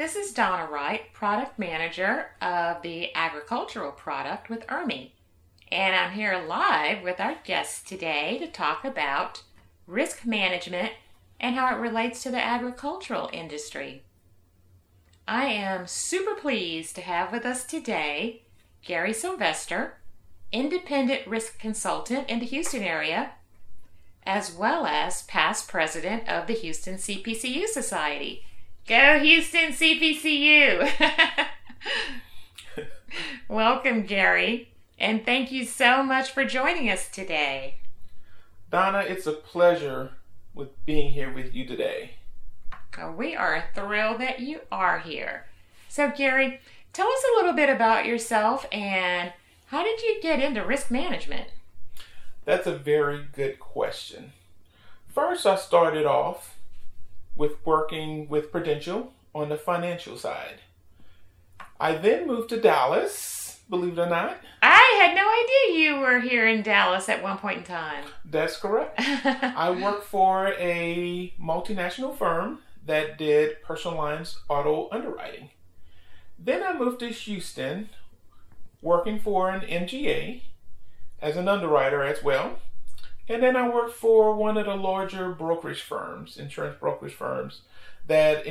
This is Donna Wright, Product Manager of the Agricultural Product with ERMI. And I'm here live with our guests today to talk about risk management and how it relates to the agricultural industry. I am super pleased to have with us today Gary Sylvester, Independent Risk Consultant in the Houston area, as well as past president of the Houston CPCU Society. Go Houston CPCU! Welcome, Gary, and thank you so much for joining us today. Donna, it's a pleasure with being here with you today. Oh, we are thrilled that you are here. So, Gary, tell us a little bit about yourself and how did you get into risk management? That's a very good question. First, I started off with working with Prudential on the financial side. I then moved to Dallas, believe it or not. I had no idea you were here in Dallas at one point in time. That's correct. I worked for a multinational firm that did personal lines auto underwriting. Then I moved to Houston, working for an MGA as an underwriter as well. And then I worked for one of the larger brokerage firms, insurance brokerage firms, that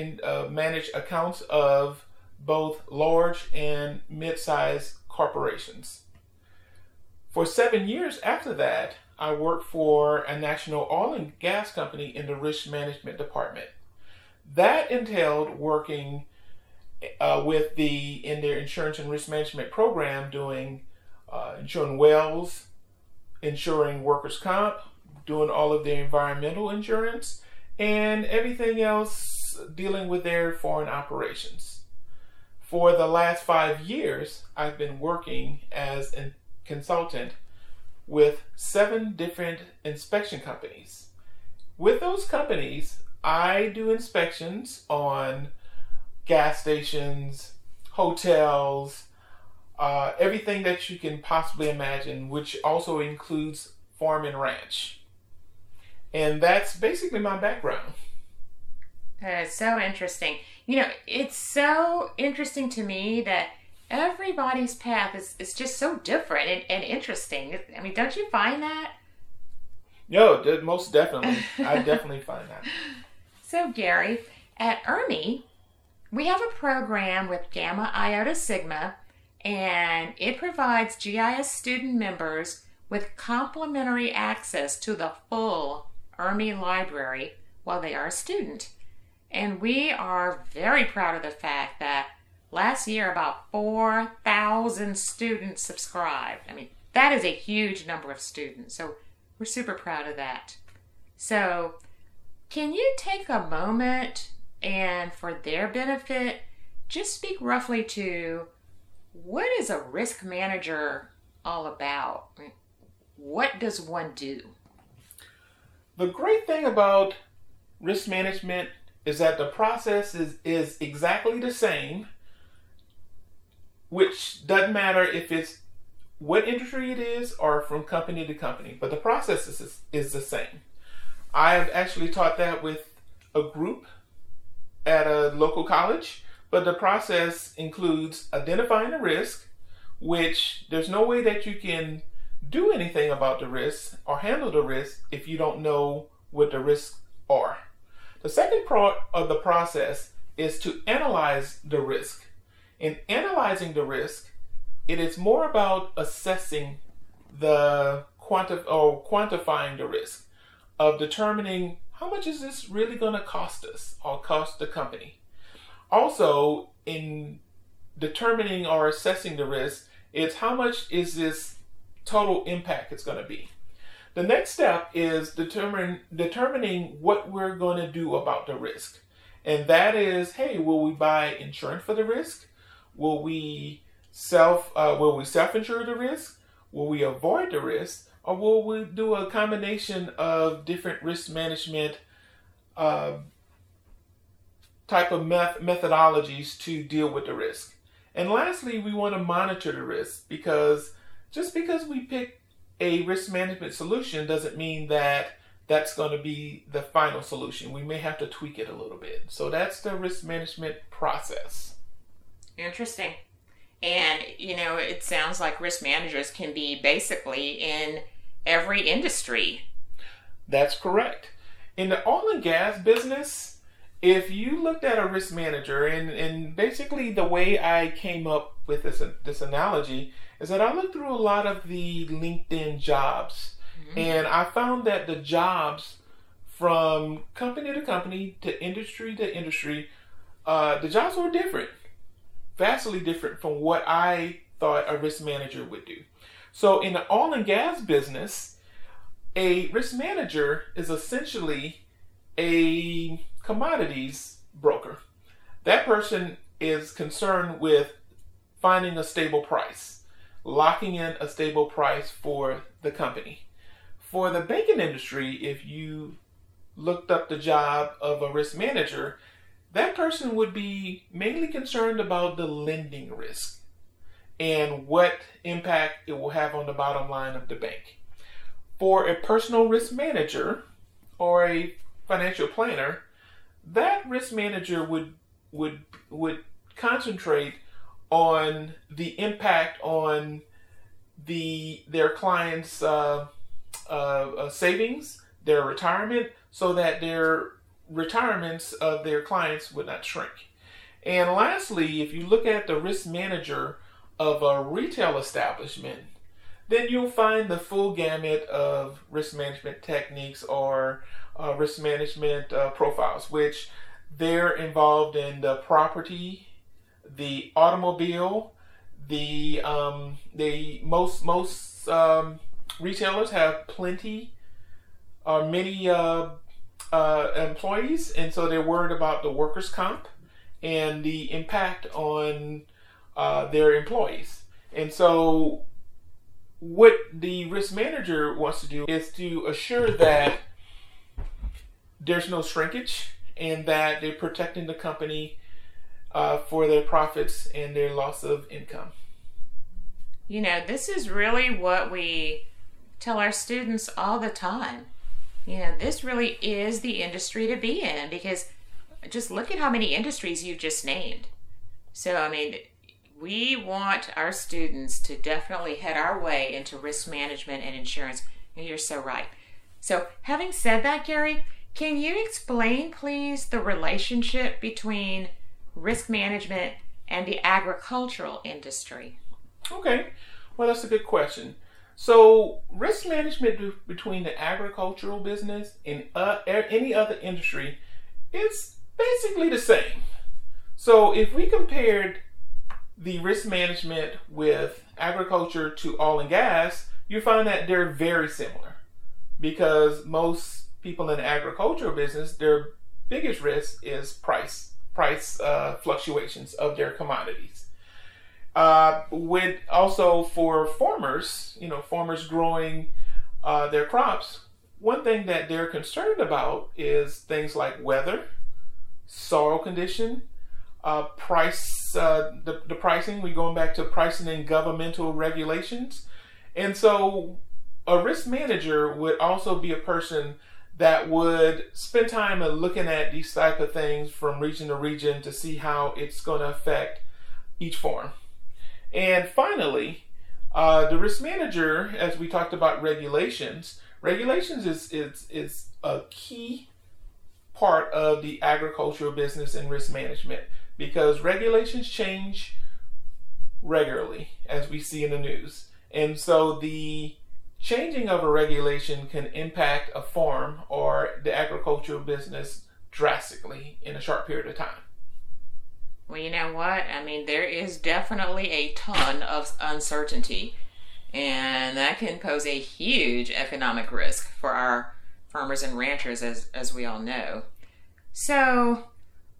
manage accounts of both large and mid-sized corporations. For 7 years after that, I worked for a national oil and gas company in the risk management department. That entailed working in their insurance and risk management program, doing insuring wells, insuring workers' comp, doing all of their environmental insurance, and everything else dealing with their foreign operations. For the last 5 years, I've been working as a consultant with 7 different inspection companies. With those companies, I do inspections on gas stations, hotels, everything that you can possibly imagine, which also includes farm and ranch. And that's basically my background. That's so interesting. You know, it's so interesting to me that everybody's path is just so different and interesting. I mean, don't you find that? No, most definitely. I definitely find that. So, Gary, at ERMI, we have a program with Gamma Iota Sigma, and it provides GIS student members with complimentary access to the full ERMI library while they are a student. And we are very proud of the fact that last year about 4,000 students subscribed. I mean, that is a huge number of students, so we're super proud of that. So can you take a moment and, for their benefit, just speak roughly to what is a risk manager all about? What does one do? The great thing about risk management is that the process is exactly the same, which doesn't matter if it's what industry it is or from company to company, but the process is the same. I have actually taught that with a group at a local college. But the process includes identifying the risk, which there's no way that you can do anything about the risk or handle the risk if you don't know what the risks are. The second part of the process is to analyze the risk. In analyzing the risk, it is more about assessing the quantifying the risk, of determining how much is this really going to cost us or cost the company. Also, in determining or assessing the risk, it's how much is this total impact it's going to be. The next step is determining what we're going to do about the risk. And that is, hey, will we buy insurance for the risk? Will we self-insure the risk? Will we avoid the risk? Or will we do a combination of different risk management type of methodologies to deal with the risk? And lastly, we want to monitor the risk, because just because we pick a risk management solution doesn't mean that that's going to be the final solution. We may have to tweak it a little bit. So that's the risk management process. Interesting. And, you know, it sounds like risk managers can be basically in every industry. That's correct. In the oil and gas business, if you looked at a risk manager, and basically the way I came up with this analogy is that I looked through a lot of the LinkedIn jobs, mm-hmm. and I found that the jobs from company to industry, the jobs were different. Vastly different from what I thought a risk manager would do. So in the oil and gas business, a risk manager is essentially a commodities broker. That person is concerned with finding a stable price, locking in a stable price for the company. For the banking industry, if you looked up the job of a risk manager, that person would be mainly concerned about the lending risk and what impact it will have on the bottom line of the bank. For a personal risk manager or a financial planner, that risk manager would concentrate on the impact on their clients' savings, their retirement, so that their retirements of their clients would not shrink. And lastly, if you look at the risk manager of a retail establishment, then you'll find the full gamut of risk management techniques or risk management profiles, which they're involved in the property, the automobile, the most retailers have plenty or many employees, and so they're worried about the workers' comp and the impact on their employees. And so what the risk manager wants to do is to assure that there's no shrinkage and that they're protecting the company for their profits and their loss of income. You know, this is really what we tell our students all the time. You know, this really is the industry to be in, because just look at how many industries you've just named. So, I mean, we want our students to definitely head our way into risk management and insurance. And you're so right. So, having said that, Gary, can you explain, please, the relationship between risk management and the agricultural industry? Okay. Well, that's a good question. So risk management between the agricultural business and any other industry is basically the same. So if we compared the risk management with agriculture to oil and gas, you find that they're very similar, because most people in the agricultural business, their biggest risk is price fluctuations of their commodities. With also for farmers, you know, farmers growing their crops, one thing that they're concerned about is things like weather, soil condition, price, the pricing. We're going back to pricing and governmental regulations. And so a risk manager would also be a person that would spend time looking at these type of things from region to region to see how it's going to affect each farm. And finally, the risk manager, as we talked about regulations is a key part of the agricultural business and risk management, because regulations change regularly, as we see in the news. And so the changing of a regulation can impact a farm or the agricultural business drastically in a short period of time. Well, you know what? I mean, there is definitely a ton of uncertainty, and that can pose a huge economic risk for our farmers and ranchers, as we all know. So,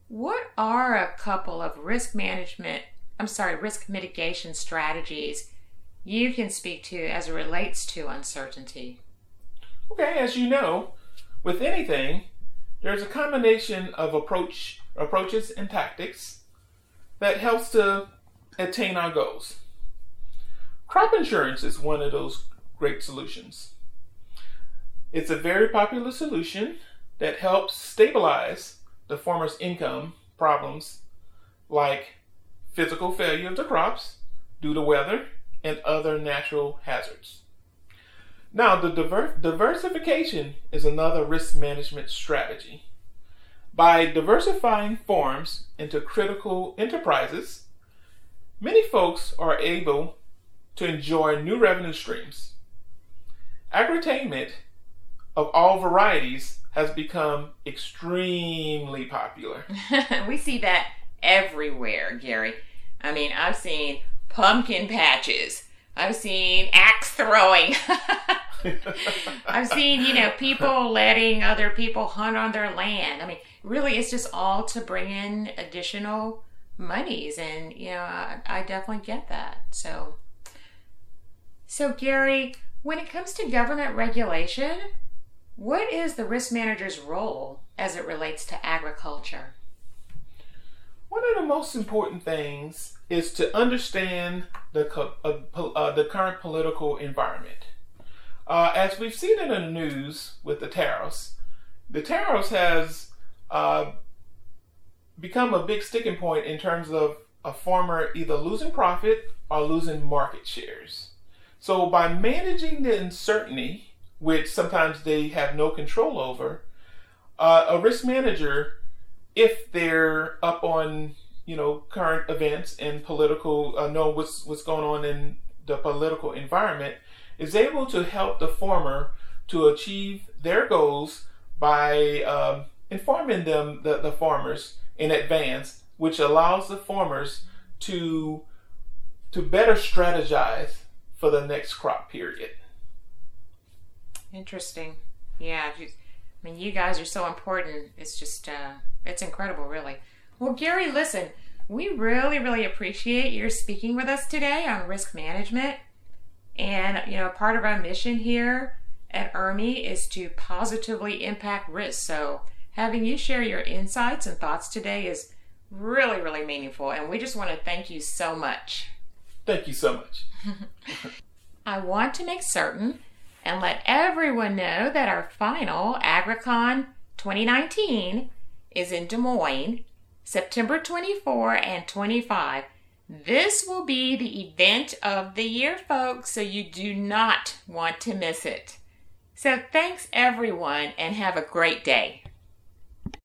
what are a couple of risk mitigation strategies you can speak to as it relates to uncertainty? Okay, as you know, with anything, there's a combination of approaches and tactics that helps to attain our goals. Crop insurance is one of those great solutions. It's a very popular solution that helps stabilize the farmer's income problems like physical failure of the crops due to weather and other natural hazards. Now, the diversification is another risk management strategy. By diversifying farms into critical enterprises, many folks are able to enjoy new revenue streams. Agritainment of all varieties has become extremely popular. We see that everywhere, Gary. I mean, I've seen pumpkin patches. I've seen axe throwing. I've seen, people letting other people hunt on their land. I mean, really, it's just all to bring in additional monies. And, I definitely get that. So Gary, when it comes to government regulation, what is the risk manager's role as it relates to agriculture? One of the most important things is to understand the current political environment. As we've seen in the news with the tariffs has become a big sticking point in terms of a farmer either losing profit or losing market shares. So by managing the uncertainty, which sometimes they have no control over, a risk manager, if they're up on current events and political, know what's going on in the political environment, is able to help the farmer to achieve their goals by informing them, the farmers, in advance, which allows the farmers to better strategize for the next crop period. Interesting. Yeah. I mean, you guys are so important. It's just, it's incredible, really. Well, Gary, listen, we really, really appreciate your speaking with us today on risk management. And, part of our mission here at ERMI is to positively impact risk. So having you share your insights and thoughts today is really, really meaningful. And we just want to thank you so much. Thank you so much. I want to make certain and let everyone know that our final AgriCon 2019 is in Des Moines, September 24 and 25. This will be the event of the year, folks, so you do not want to miss it. So thanks, everyone, and have a great day.